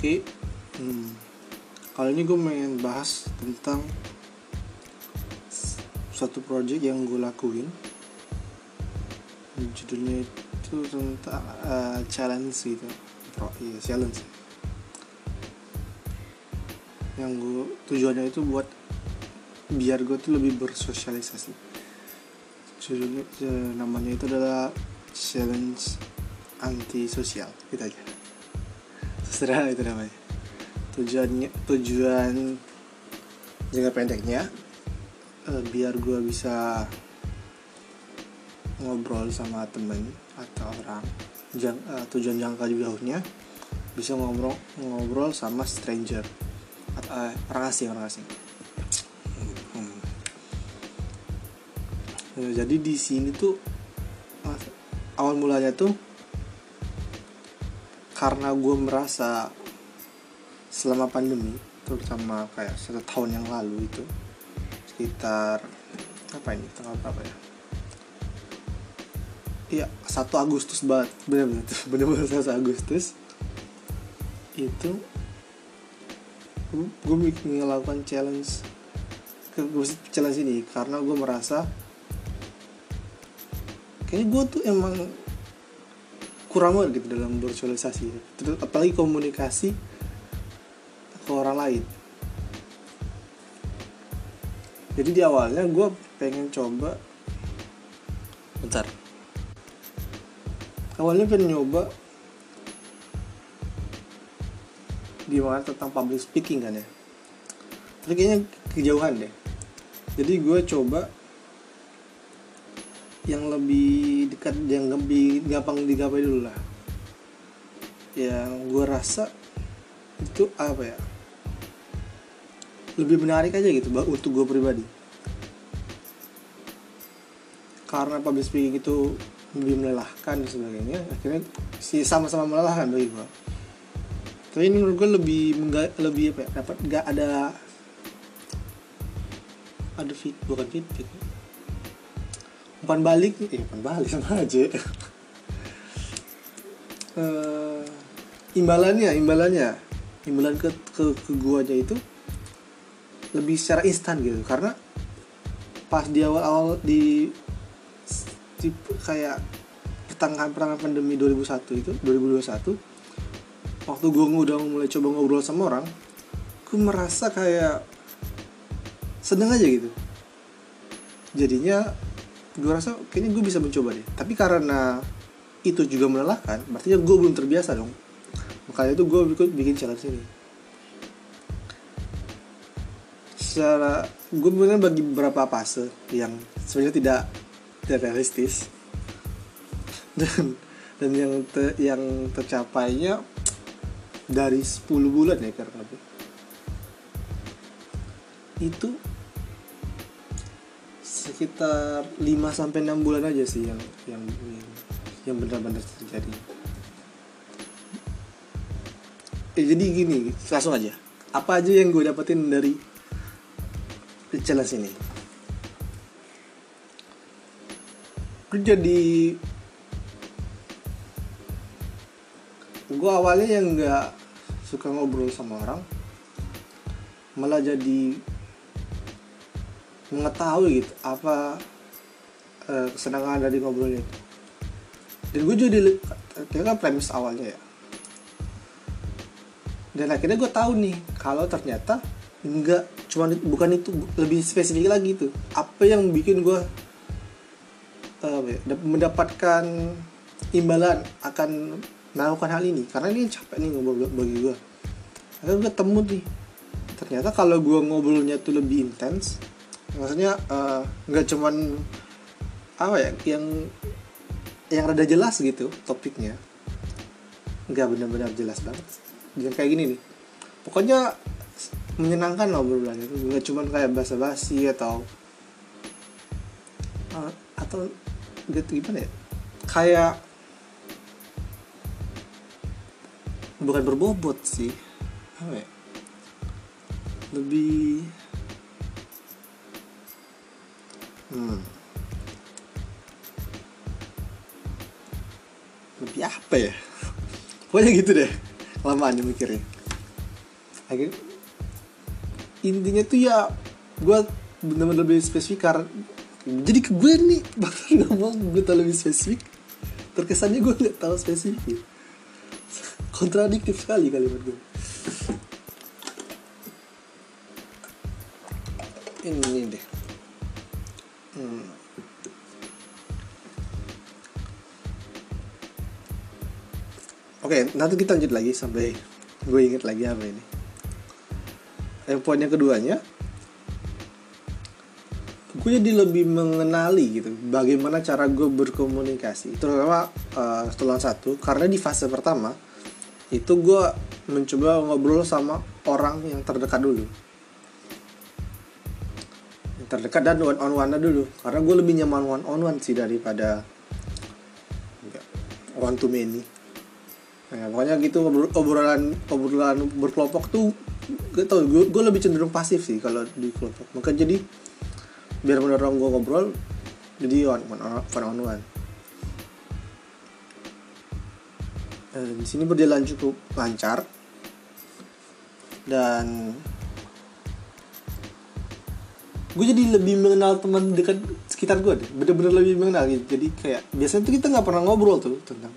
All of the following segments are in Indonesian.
Oke. Kali ini gue pengen bahas tentang satu project yang gue lakuin. Judulnya itu tentang challenge gitu. Challenge. Yang gue tujuannya itu buat biar gue tuh lebih bersosialisasi. Judulnya namanya itu adalah challenge antisosial. Gitu aja. Sederhana itu namanya. Tujuan jangka pendeknya biar gue bisa ngobrol sama temen atau orang. Tujuan jangka jauhnya bisa ngobrol sama stranger atau orang asing. Ya, jadi di sini tuh awal mulanya tuh karena gue merasa selama pandemi, terutama kayak 1 tahun yang lalu itu sekitar tanggal berapa ya? Iya, 1 Agustus banget, benar-benar 1 Agustus itu gue melakukan challenge ini karena gue merasa kayaknya gue tuh emang kurang banget gitu dalam bersosialisasi, apalagi komunikasi ke orang lain. Jadi di awalnya gue pengen nyoba gimana tentang public speaking kan ya, tapi kayaknya kejauhan deh. Jadi gue coba yang lebih dekat, yang lebih gampang digapai dulu lah, yang gue rasa itu apa ya, lebih menarik aja gitu untuk gue pribadi. Karena public speaking itu lebih melelahkan dan sebagainya, akhirnya sama-sama melelahkan bagi gue. Tapi ini menurut gue lebih apa ya, dapat gak ada feedback umpan balik sama aja. Imbalan ke guanya itu lebih secara instan gitu, karena pas di awal-awal di kayak pertengahan pandemi 2021 waktu gue udah mulai coba ngobrol sama orang, gue merasa kayak seneng aja gitu. Jadinya gue rasa kayaknya gue bisa mencoba deh, tapi karena itu juga melelahkan, berarti gue belum terbiasa dong. Makanya itu gue bikin challenge ini. Secara gue beneran bagi beberapa fase yang sebenarnya tidak realistis, dan yang tercapainya dari 10 bulan ya karena itu sekitar 5-6 bulan aja sih yang benar-benar terjadi. Jadi gini, langsung aja. Apa aja yang gue dapetin dari challenge ini? Gue awalnya yang nggak suka ngobrol sama orang, malah jadi mengetahui gitu apa kesenangan dari ngobrolnya. Dan gue jadi kayaknya premis awalnya ya, dan akhirnya gue tahu nih kalau ternyata bukan itu, lebih spesifik lagi tuh apa yang bikin gue mendapatkan imbalan akan melakukan hal ini. Karena ini capek nih ngobrol bagi gue, akhirnya gue temu nih ternyata kalau gue ngobrolnya tuh lebih intens, maksudnya nggak cuman apa ya yang rada jelas gitu topiknya, nggak benar-benar jelas banget yang kayak gini nih, pokoknya menyenangkan loh obrolannya itu, nggak cuman kayak basa-basi atau gitu gimana ya, kayak bukan berbobot sih, apa ya, lebih lebih apa ya? Pokoknya gitu deh, lamaan mikirnya. Akhirnya intinya tuh ya gue benar-benar lebih spesifik karena jadi ke gue nih bahkan ngomong gue tau lebih spesifik, terkesannya gue nggak tahu spesifik. Kontradiktif sekali kalimat gue. Ini deh. Oke, nanti kita lanjut lagi sampai gue inget lagi apa ini. Poin yang keduanya, gue jadi lebih mengenali gitu bagaimana cara gue berkomunikasi, terutama setelah satu, karena di fase pertama itu gue mencoba ngobrol sama orang yang terdekat dulu, yang terdekat dan one on one dulu, karena gue lebih nyaman one on one sih daripada one to many. Nah, pokoknya gitu obrolan berkelompok tuh gue lebih cenderung pasif sih kalau di kelompok, maka jadi biar mendorong gue ngobrol jadi one on one. Di sini berjalan cukup lancar dan gue jadi lebih mengenal teman dekat sekitar gue deh, bener-bener lebih mengenal gitu. Jadi kayak biasanya tuh kita nggak pernah ngobrol tuh tentang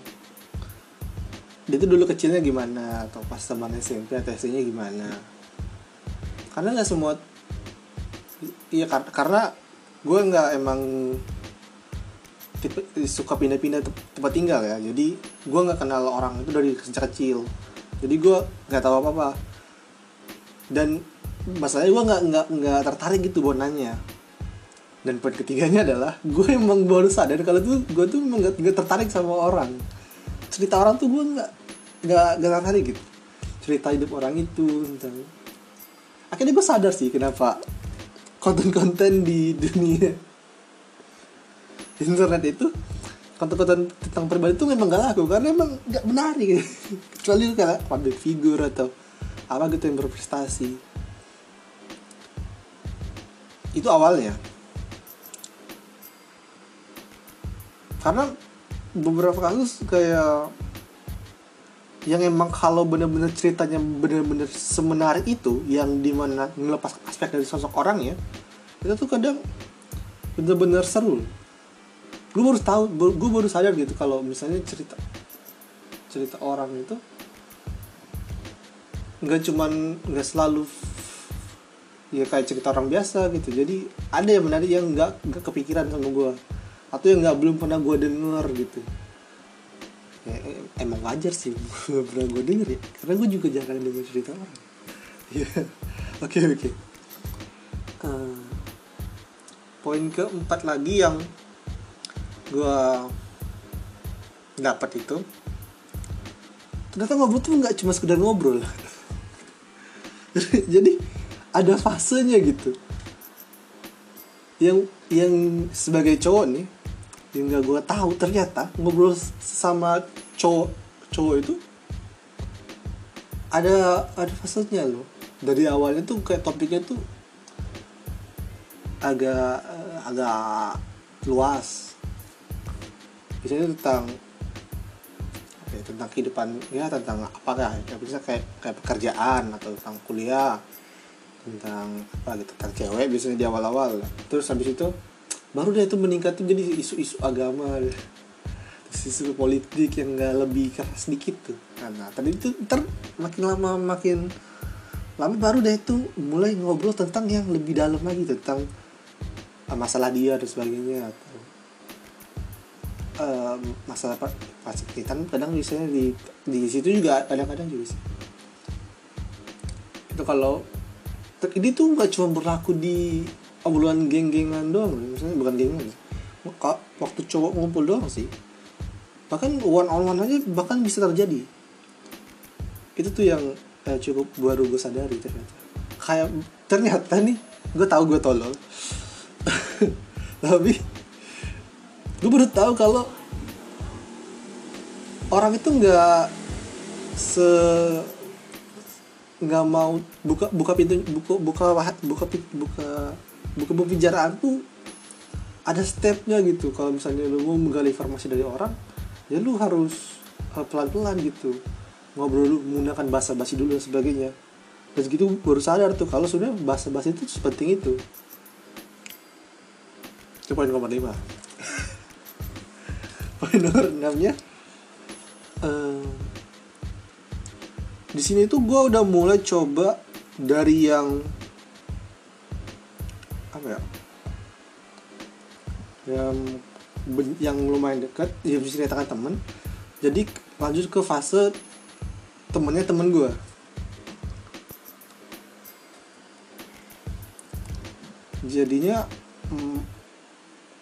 dia tuh dulu kecilnya gimana, atau pas teman SMP atau SD-nya gimana. Karena gak semua, iya karena gue gak emang tipe, suka pindah-pindah tempat tinggal ya. Jadi gue gak kenal orang itu dari kecil. Jadi gue gak tahu apa-apa. Dan masalahnya gue gak tertarik gitu buat nanya. Dan poin ketiganya adalah gue emang baru sadar kalau tuh gue tuh emang gak tertarik sama orang. Cerita orang tuh gue nggak tertarik gitu, cerita hidup orang itu tentang. Akhirnya gue sadar sih kenapa konten-konten di dunia internet itu, konten-konten tentang pribadi itu memang gak laku karena emang nggak menarik gitu. Kecuali lu kayak public figure atau apa gitu yang berprestasi. Itu awalnya karena beberapa kasus kayak yang emang kalau benar-benar ceritanya benar-benar semenarik itu, yang dimana melepas aspek dari sosok orangnya, itu tuh kadang benar-benar seru. Gue baru sadar gitu kalau misalnya cerita orang itu nggak selalu ya kayak cerita orang biasa gitu. Jadi ada yang menarik yang nggak kepikiran sama gue, atau yang nggak belum pernah gue denger gitu. Ya, emang wajar sih belum pernah gue denger ya, karena gue juga jarang denger cerita orang. Oke. Poin keempat lagi yang gue dapat itu, ternyata ngobrol tuh nggak cuma sekedar ngobrol. Jadi ada fasenya gitu. Yang sebagai cowok nih, yang gak gue tahu ternyata ngobrol sama cowok itu ada fasenya loh. Dari awalnya tuh kayak topiknya tuh agak luas, misalnya tentang kehidupan ya, tentang apakah ya, misalnya kayak pekerjaan atau tentang kuliah, tentang apa gitu, tentang cewek biasanya di awal-awal. Terus habis itu baru dia itu meningkat tuh jadi isu-isu agama, terus isu politik yang nggak lebih keras sedikit tuh. Nah tadi itu makin lama baru dia itu mulai ngobrol tentang yang lebih dalam lagi, tentang masalah dia dan sebagainya, atau masalah percintaan kadang biasanya di situ juga kadang-kadang juga sih. Itu kalau ini tuh nggak cuma berlaku di obrolan geng-gengan doang, misalnya bukan gengan, waktu cowok ngumpul doang sih. Bahkan one on one aja bahkan bisa terjadi. Itu tuh yang cukup baru gue sadari ternyata nih, gue tahu gue tolol, tapi gue baru tahu kalau orang itu nggak mau buka pintu buka pembicaraan tuh ada stepnya gitu. Kalau misalnya lu mau menggali informasi dari orang, ya lu harus pelan-pelan gitu ngobrol dulu, menggunakan basa-basi dulu dan sebagainya. Dan gitu baru sadar tuh kalau sebenarnya bahasa-bahasa itu sepenting itu. Itu poin nomor 5. Poin nomor 6-nya di sini tuh gue udah mulai coba dari yang apa ya, yang lumayan dekat, yang bisa dikatakan temen. Jadi lanjut ke fase temennya temen gue. Jadinya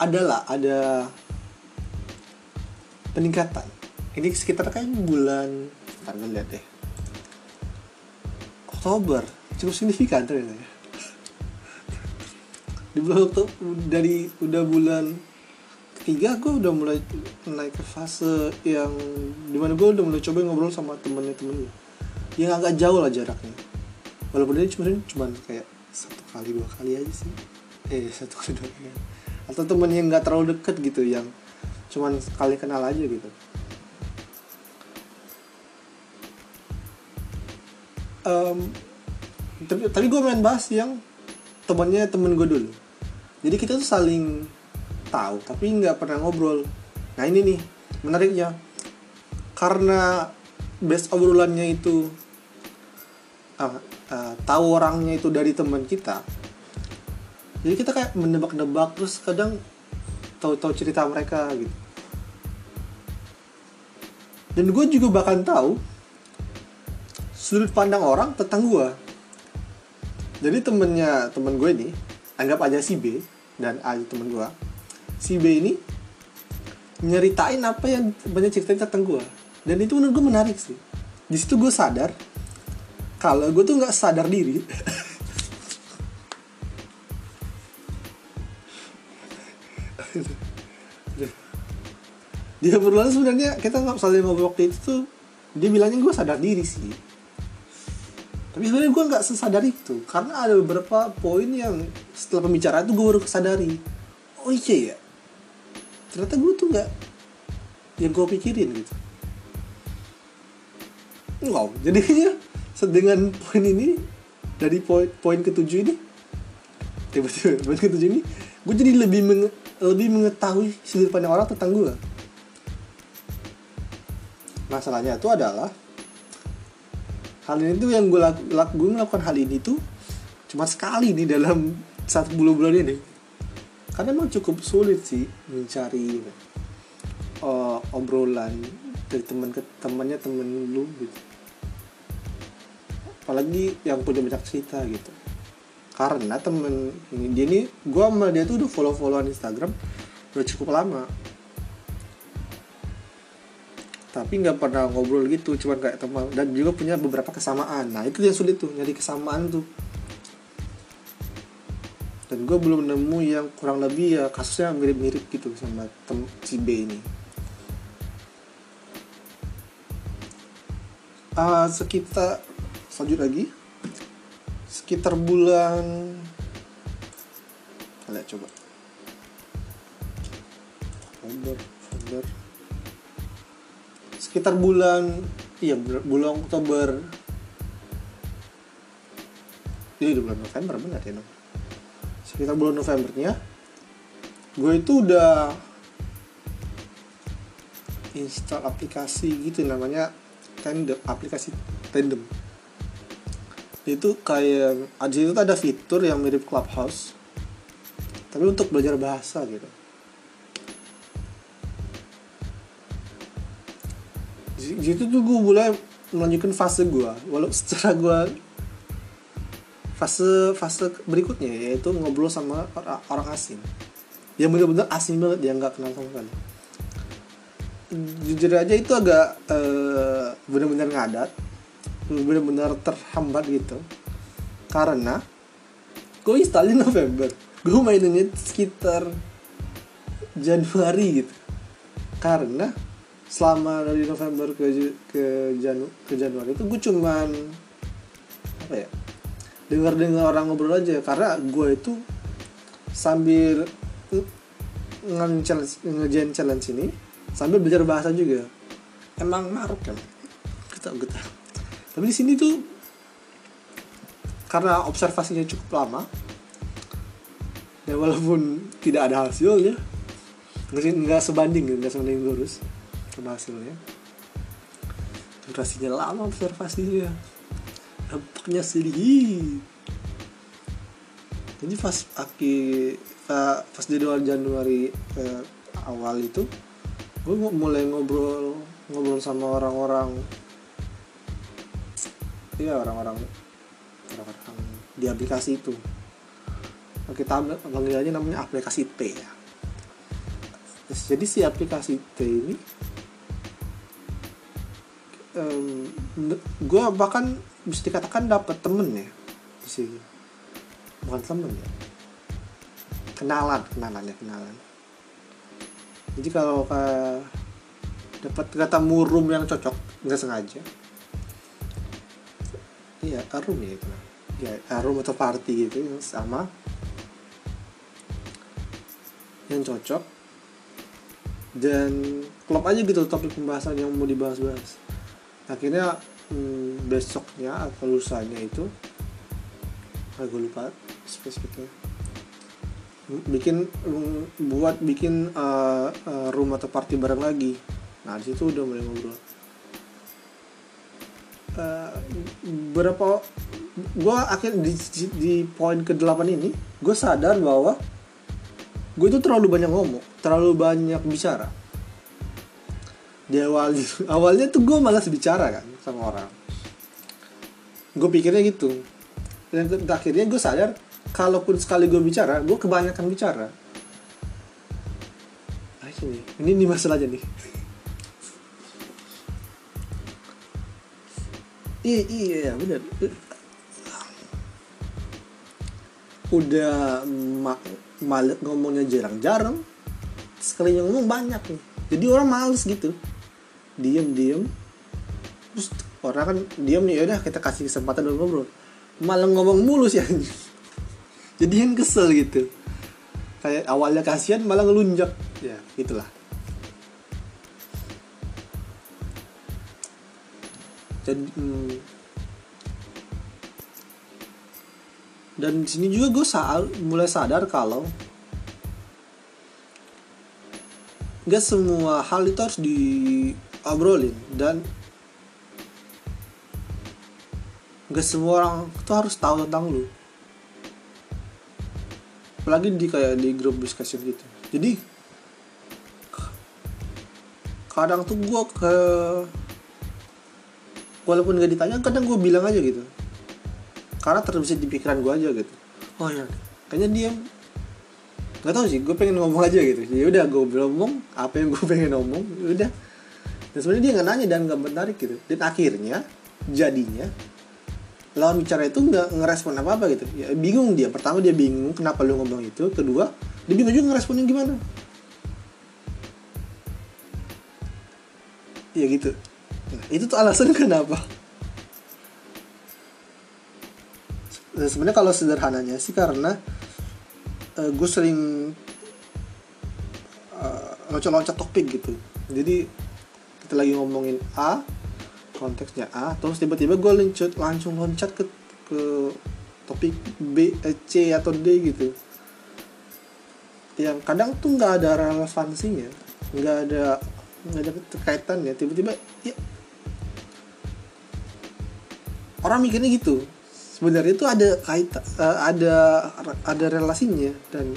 ada peningkatan. Ini sekitar kayak bulan, kalian lihat deh, Oktober cukup signifikan ternyata. Di bulan Oktober, dari udah bulan ketiga gue udah mulai naik ke fase yang dimana gue udah mulai coba ngobrol sama temen-temen gue yang agak jauh lah jaraknya, walaupun dia cuma kayak 1-2 kali aja sih, 1-2 kali, atau temen yang nggak terlalu deket gitu, yang cuman sekali kenal aja gitu. Tapi gue main bahas yang temennya temen gue dulu. Jadi kita tuh saling tahu tapi nggak pernah ngobrol. Nah ini nih menariknya, karena base obrolannya itu tahu orangnya itu dari teman kita. Jadi kita kayak menebak-nebak, terus kadang tahu-tahu cerita mereka gitu. Dan gue juga bahkan tahu sudut pandang orang tentang gue. Jadi temennya temen gue ini, anggap aja si B dan A temen gue. Si B ini nyeritain apa yang banyak ceritain tentang gue. Dan itu menurut gue menarik sih. Di situ gue sadar kalau gue tuh nggak sadar diri. Dia berlalu sebenarnya kita nggak saling ngobrol waktu itu tuh, dia bilangnya gue sadar diri sih, tapi sebenarnya gue nggak sesadar itu, karena ada beberapa poin yang setelah pembicaraan tuh gue baru kesadari, oh iya ya ternyata gue tuh nggak yang gue pikirin gitu. Wow, jadinya dengan poin ini, dari poin ketujuh ini, tiba-tiba poin ketujuh ini gue jadi lebih mengetahui sudut pandang orang tentang gue. Masalahnya itu adalah hal ini tuh yang gue melakukan hal ini tuh cuma sekali di dalam 1 bulan ini, karena emang cukup sulit sih mencari obrolan dari teman ke temannya temen lu gitu, apalagi yang punya banyak cerita gitu. Karena temen dia ini, gue sama dia tuh udah follow-followan Instagram udah cukup lama, tapi nggak pernah ngobrol gitu, cuman kayak teman, dan juga punya beberapa kesamaan. Nah itu yang sulit tuh, nyari kesamaan tuh. Dan gue belum nemu yang kurang lebih ya kasusnya mirip-mirip gitu sama si B ini. Sekitar lanjut lagi, sekitar bulan, lihat coba November, sekitar bulan Oktober, jadi bulan November benar ya, sekitar bulan Novembernya gue itu udah install aplikasi gitu namanya Tandem, aplikasi Tandem. Itu kayak di situ ada fitur yang mirip Clubhouse tapi untuk belajar bahasa gitu. Di situ tuh gue mulai melanjutkan fase gue, walau secara gue fase berikutnya yaitu ngobrol sama orang asing yang benar-benar asing banget, yang nggak kenal sama sekali. Jujur aja itu agak benar-benar ngadat, benar-benar terhambat gitu, karena gue installin November, gue maininnya sekitar Januari gitu, karena selama dari November ke Januari itu gue cuman apa ya, dengar orang ngobrol aja, karena gue itu sambil ngerjain challenge ini sambil belajar bahasa juga, emang maruk kan kita. Tapi di sini tuh karena observasinya cukup lama, dan walaupun tidak ada hasilnya, nggak sebanding lurus sama hasilnya. Durasinya lama, observasinya, dampaknya sedikit. Jadi pas di bulan Januari awal itu, gue mulai ngobrol sama orang-orang di aplikasi itu. Kita panggilannya namanya aplikasi T ya. Jadi si aplikasi T ini, gue bahkan bisa dikatakan dapat temen ya di sini. Bukan temen ya, kenalan. Jadi kalau dapat ketemu room yang cocok nggak sengaja, iya room ya itu, ya room atau party gitu yang sama, yang cocok, dan klop aja gitu topik pembahasan yang mau dibahas-bahas. Akhirnya besoknya atau lusanya itu, gue lupa spesifiknya, bikin room atau party bareng lagi. Nah di situ udah mulai ngobrol. Gue akhirnya di poin ke-8 ini, gue sadar bahwa gue itu terlalu banyak ngomong, terlalu banyak bicara. Di awalnya tuh gue malas bicara kan sama orang. Gue pikirnya gitu. Dan akhirnya gue sadar, kalaupun sekali gue bicara, gue kebanyakan bicara. Ini masalahnya nih. Iya benar. Udah ngomongnya jarang-jarang, sekali ngomong banyak nih. Jadi orang males gitu, diem. Terus orang kan diem nih, yaudah kita kasih kesempatan buat ngobrol. Malah ngomong mulus ya. Jadi yang kesel gitu. Kayak awalnya kasihan malah ngelunjak. Ya, gitulah. Jadi dan di sini juga gue mulai sadar kalau nggak semua hal itu harus diobrolin, dan nggak semua orang tuh harus tahu tentang lu, apalagi di grup discussion gitu. Jadi kadang tuh gue walaupun nggak ditanya, kadang gue bilang aja gitu, karena terbesit di pikiran gue aja gitu. Oh ya, kayaknya dia nggak tahu sih, gue pengen ngomong aja gitu. Ya udah, gue ngomong apa yang gue pengen ngomong, udah. Dan sebenarnya dia nggak nanya dan nggak menarik gitu. Dan akhirnya jadinya lawan bicara itu nggak ngerespon apa gitu ya. Bingung dia, pertama dia bingung kenapa lu ngomong itu, kedua dia bingung juga ngeresponnya gimana ya gitu. Nah, itu tuh alasan kenapa sebenarnya kalau sederhananya sih, karena gue sering loncat-loncat topik gitu. Jadi kita lagi ngomongin A, konteksnya A, terus tiba-tiba gue langsung loncat ke topik B, C atau D gitu, yang kadang tuh nggak ada relevansinya, nggak ada kaitannya. Tiba-tiba ya, orang mikirnya gitu, sebenarnya itu ada kaitan, ada relasinya, dan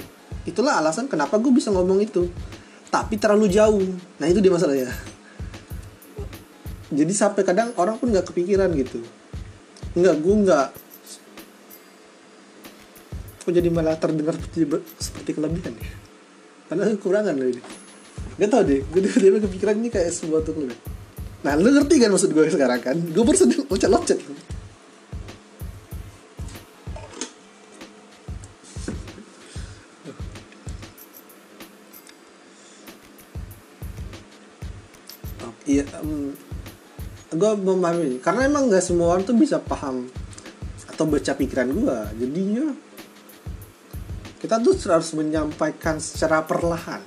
itulah alasan kenapa gue bisa ngomong itu, tapi terlalu jauh. Nah itu dia masalahnya. Jadi sampai kadang orang pun nggak kepikiran gitu. Gue nggak. Kok jadi malah terdengar seperti kelebihan ya? Padahal kekurangan loh ini. Gak tau deh, gue tiba-tiba kepikiran ini kayak sebuah kelebihan. Nah, lu ngerti kan maksud gue sekarang kan? Gue bersedih loncat-loncat. Iya. Gue memahami, karena emang gak semua orang tuh bisa paham atau baca pikiran gue. Jadinya kita tuh harus menyampaikan secara perlahan.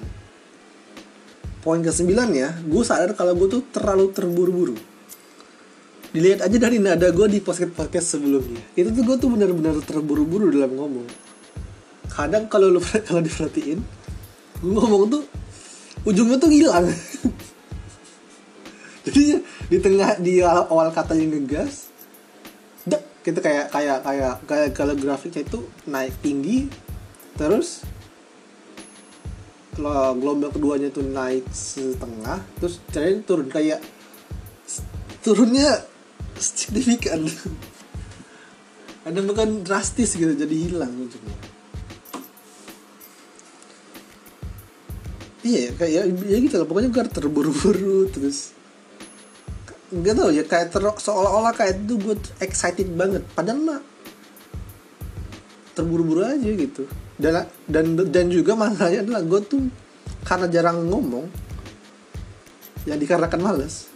Poin ke-9 ya, gue sadar kalau gue tuh terlalu terburu-buru. Dilihat aja dari nada gue di podcast sebelumnya. Itu tuh gue tuh benar-benar terburu-buru dalam ngomong. Kadang kalau diperhatiin, gue ngomong tuh ujungnya tuh hilang. Jadi di awal kata yang ngegas, dek, gitu kayak kalau grafiknya itu naik tinggi, terus kalau gelombang keduanya itu naik setengah, terus terakhir turun kayak turunnya signifikan. Ada bukan drastis gitu, jadi hilang ujungnya. Iya, kayak ya gitu lah. Pokoknya gue terburu-buru terus. Gak tau ya, kayak seolah-olah kayak itu gue excited banget. Padahal mah terburu-buru aja gitu. Dan juga masalahnya adalah gue tuh karena jarang ngomong, ya dikarenakan malas.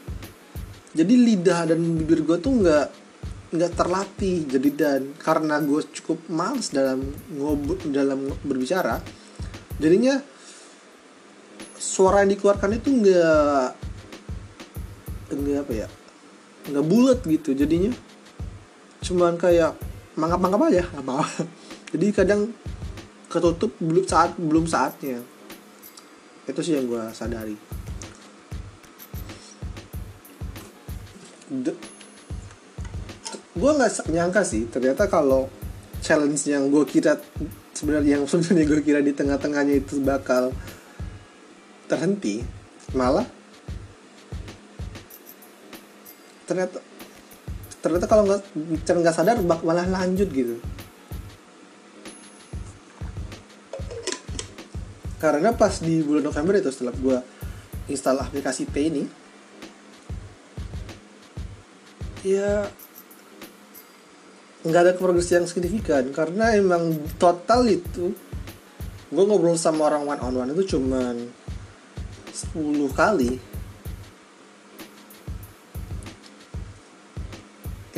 Jadi lidah dan bibir gue tuh nggak terlatih. Jadi dan karena gue cukup malas dalam berbicara, jadinya suara yang dikeluarkan itu nggak bulat gitu. Jadinya cuman kayak mangap aja apa. Jadi kadang ketutup belum saatnya. Itu sih yang gue sadari. Gue nggak nyangka sih ternyata kalau challenge yang gue kira sebenarnya di tengah-tengahnya itu bakal terhenti, malah ternyata kalau nggak sadar malah lanjut gitu. Karena pas di bulan November itu setelah gue install aplikasi Pay ini, ya nggak ada progres yang signifikan. Karena emang total itu gue ngobrol sama orang one on one itu cuman 10 kali.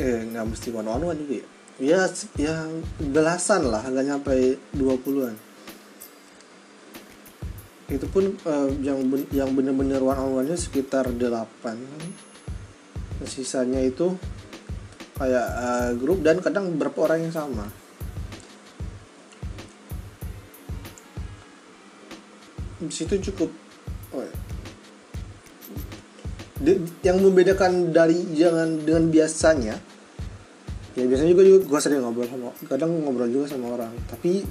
Nggak mesti one on one juga ya, yang belasan lah, nggak nyampe 20-an. Itu pun yang bener-bener one on one nya sekitar 8. Sisanya itu kayak grup dan kadang beberapa orang yang sama. Di situ cukup. Yang membedakan dari dengan biasanya, ya biasanya juga gue sering ngobrol sama, kadang ngobrol juga sama orang. Tapi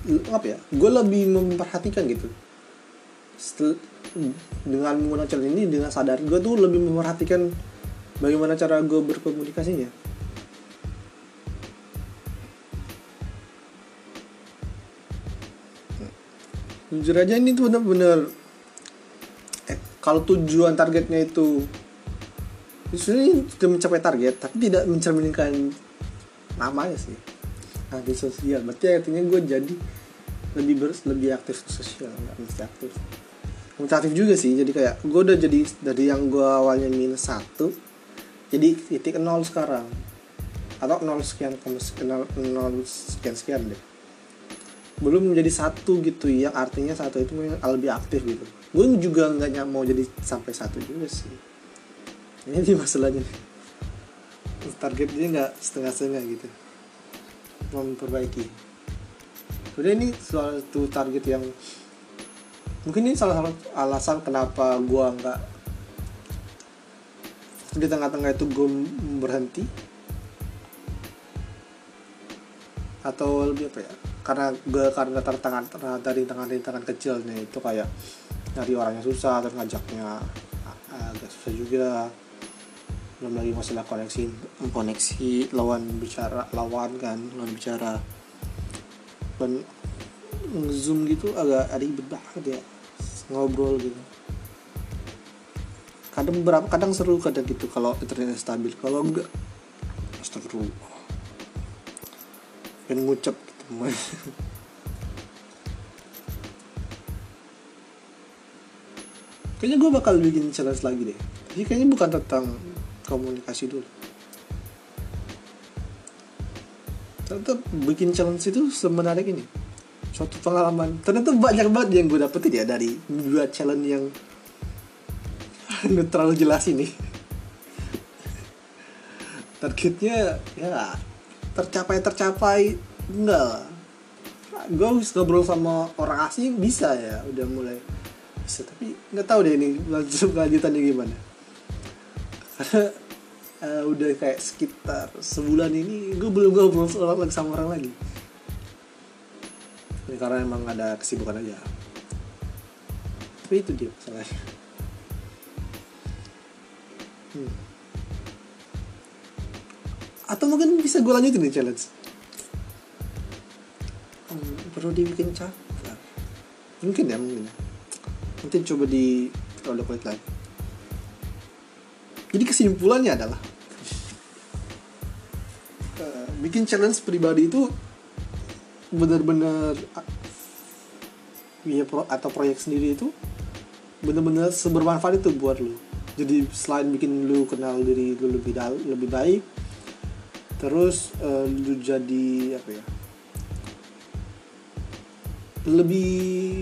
gue lebih memperhatikan gitu. Dengan menggunakan challenge ini dengan sadar, gue tuh lebih memperhatikan bagaimana cara gue berkomunikasinya. Jujur aja ini tuh benar-benar kalau tujuan targetnya itu sebenarnya sudah mencapai target, tapi tidak mencerminkan namanya sih. Aktif sosial, berarti artinya gue jadi lebih aktif sosial, nggak mesti aktif. Aktif juga sih, jadi kayak gue udah jadi dari yang gue awalnya -1 jadi titik 0 sekarang, atau 0 sekian deh. Belum menjadi 1 gitu, yang artinya 1 itu lebih aktif gitu. Gue juga nggak mau jadi sampai 1 juga sih. Ini sih masalahnya. Targetnya nggak setengah-setengah gitu. Mau memperbaiki. Sebenarnya ini suatu target yang mungkin ini salah satu alasan kenapa gue nggak di tengah-tengah itu gue berhenti, atau lebih karena gue rintangan kecilnya itu kayak nyari orangnya susah, terus ngajaknya agak susah juga. Belum lagi masalah koneksi lawan bicara dan nge-zoom gitu agak ribet banget ya, ngobrol gitu. Kadang seru, kadang gitu kalau internetnya stabil. Kalau enggak, astagfirullah, pengen ngucap gitu. Kayaknya gue bakal bikin challenge lagi deh, tapi kayaknya bukan tentang komunikasi dulu. Ternyata bikin challenge itu semenarik ini, suatu pengalaman. Ternyata banyak banget yang gue dapetin ya dari 2 challenge yang terlalu jelas ini. targetnya ya tercapai enggak. Gue ngobrol sama orang asing bisa ya, udah mulai bisa, tapi nggak tahu deh ini lanjutannya gimana. Karena udah kayak sekitar sebulan ini gue belum ngobrol sama orang lagi. Ini karena emang ada kesibukan aja. Tapi itu dia masalahnya. Atau mungkin bisa gue lanjutin nih challenge. Perlu dibikin chapter. Mungkin. Nanti coba di elaborate lagi. Jadi kesimpulannya adalah bikin challenge pribadi itu benar-benar atau proyek sendiri itu benar-benar sebermanfaat itu buat lu. Jadi selain bikin lu kenal diri lu lebih baik, terus lu jadi apa ya? Lebih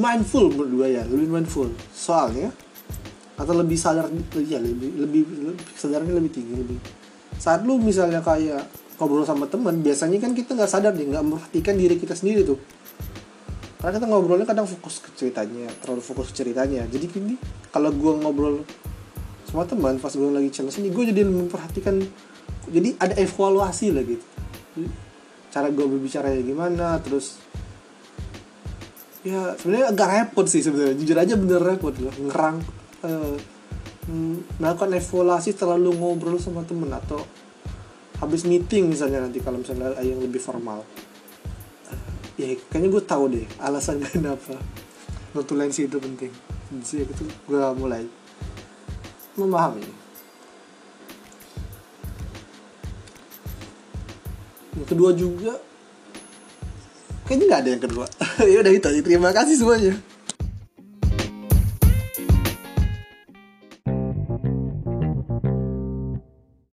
mindful berdua ya, lebih mindful soalnya, atau lebih sadar ya, lebih sadarnya lebih tinggi lebih. Saat lu misalnya kayak ngobrol sama teman, biasanya kan kita nggak sadar nih, nggak memperhatikan diri kita sendiri tuh. Karena kita ngobrolnya kadang terlalu fokus ke ceritanya. Jadi gini, kalau gue ngobrol sama teman pas gue lagi challenge ini, gue jadi memperhatikan, jadi ada evaluasi lah gitu. Cara gue berbicaranya gimana, terus ya sebenarnya agak repot sih sebenarnya, jujur aja bener repot loh, melakukan evaluasi terlalu ngobrol sama temen atau habis meeting misalnya nanti kalau misalnya yang lebih formal. Ya kayaknya gue tahu deh alasan kenapa notulensi itu penting. Jadi itu gue mulai memahami. Yang kedua juga kayaknya nggak ada yang kedua. Ya udah itu. Terima kasih semuanya.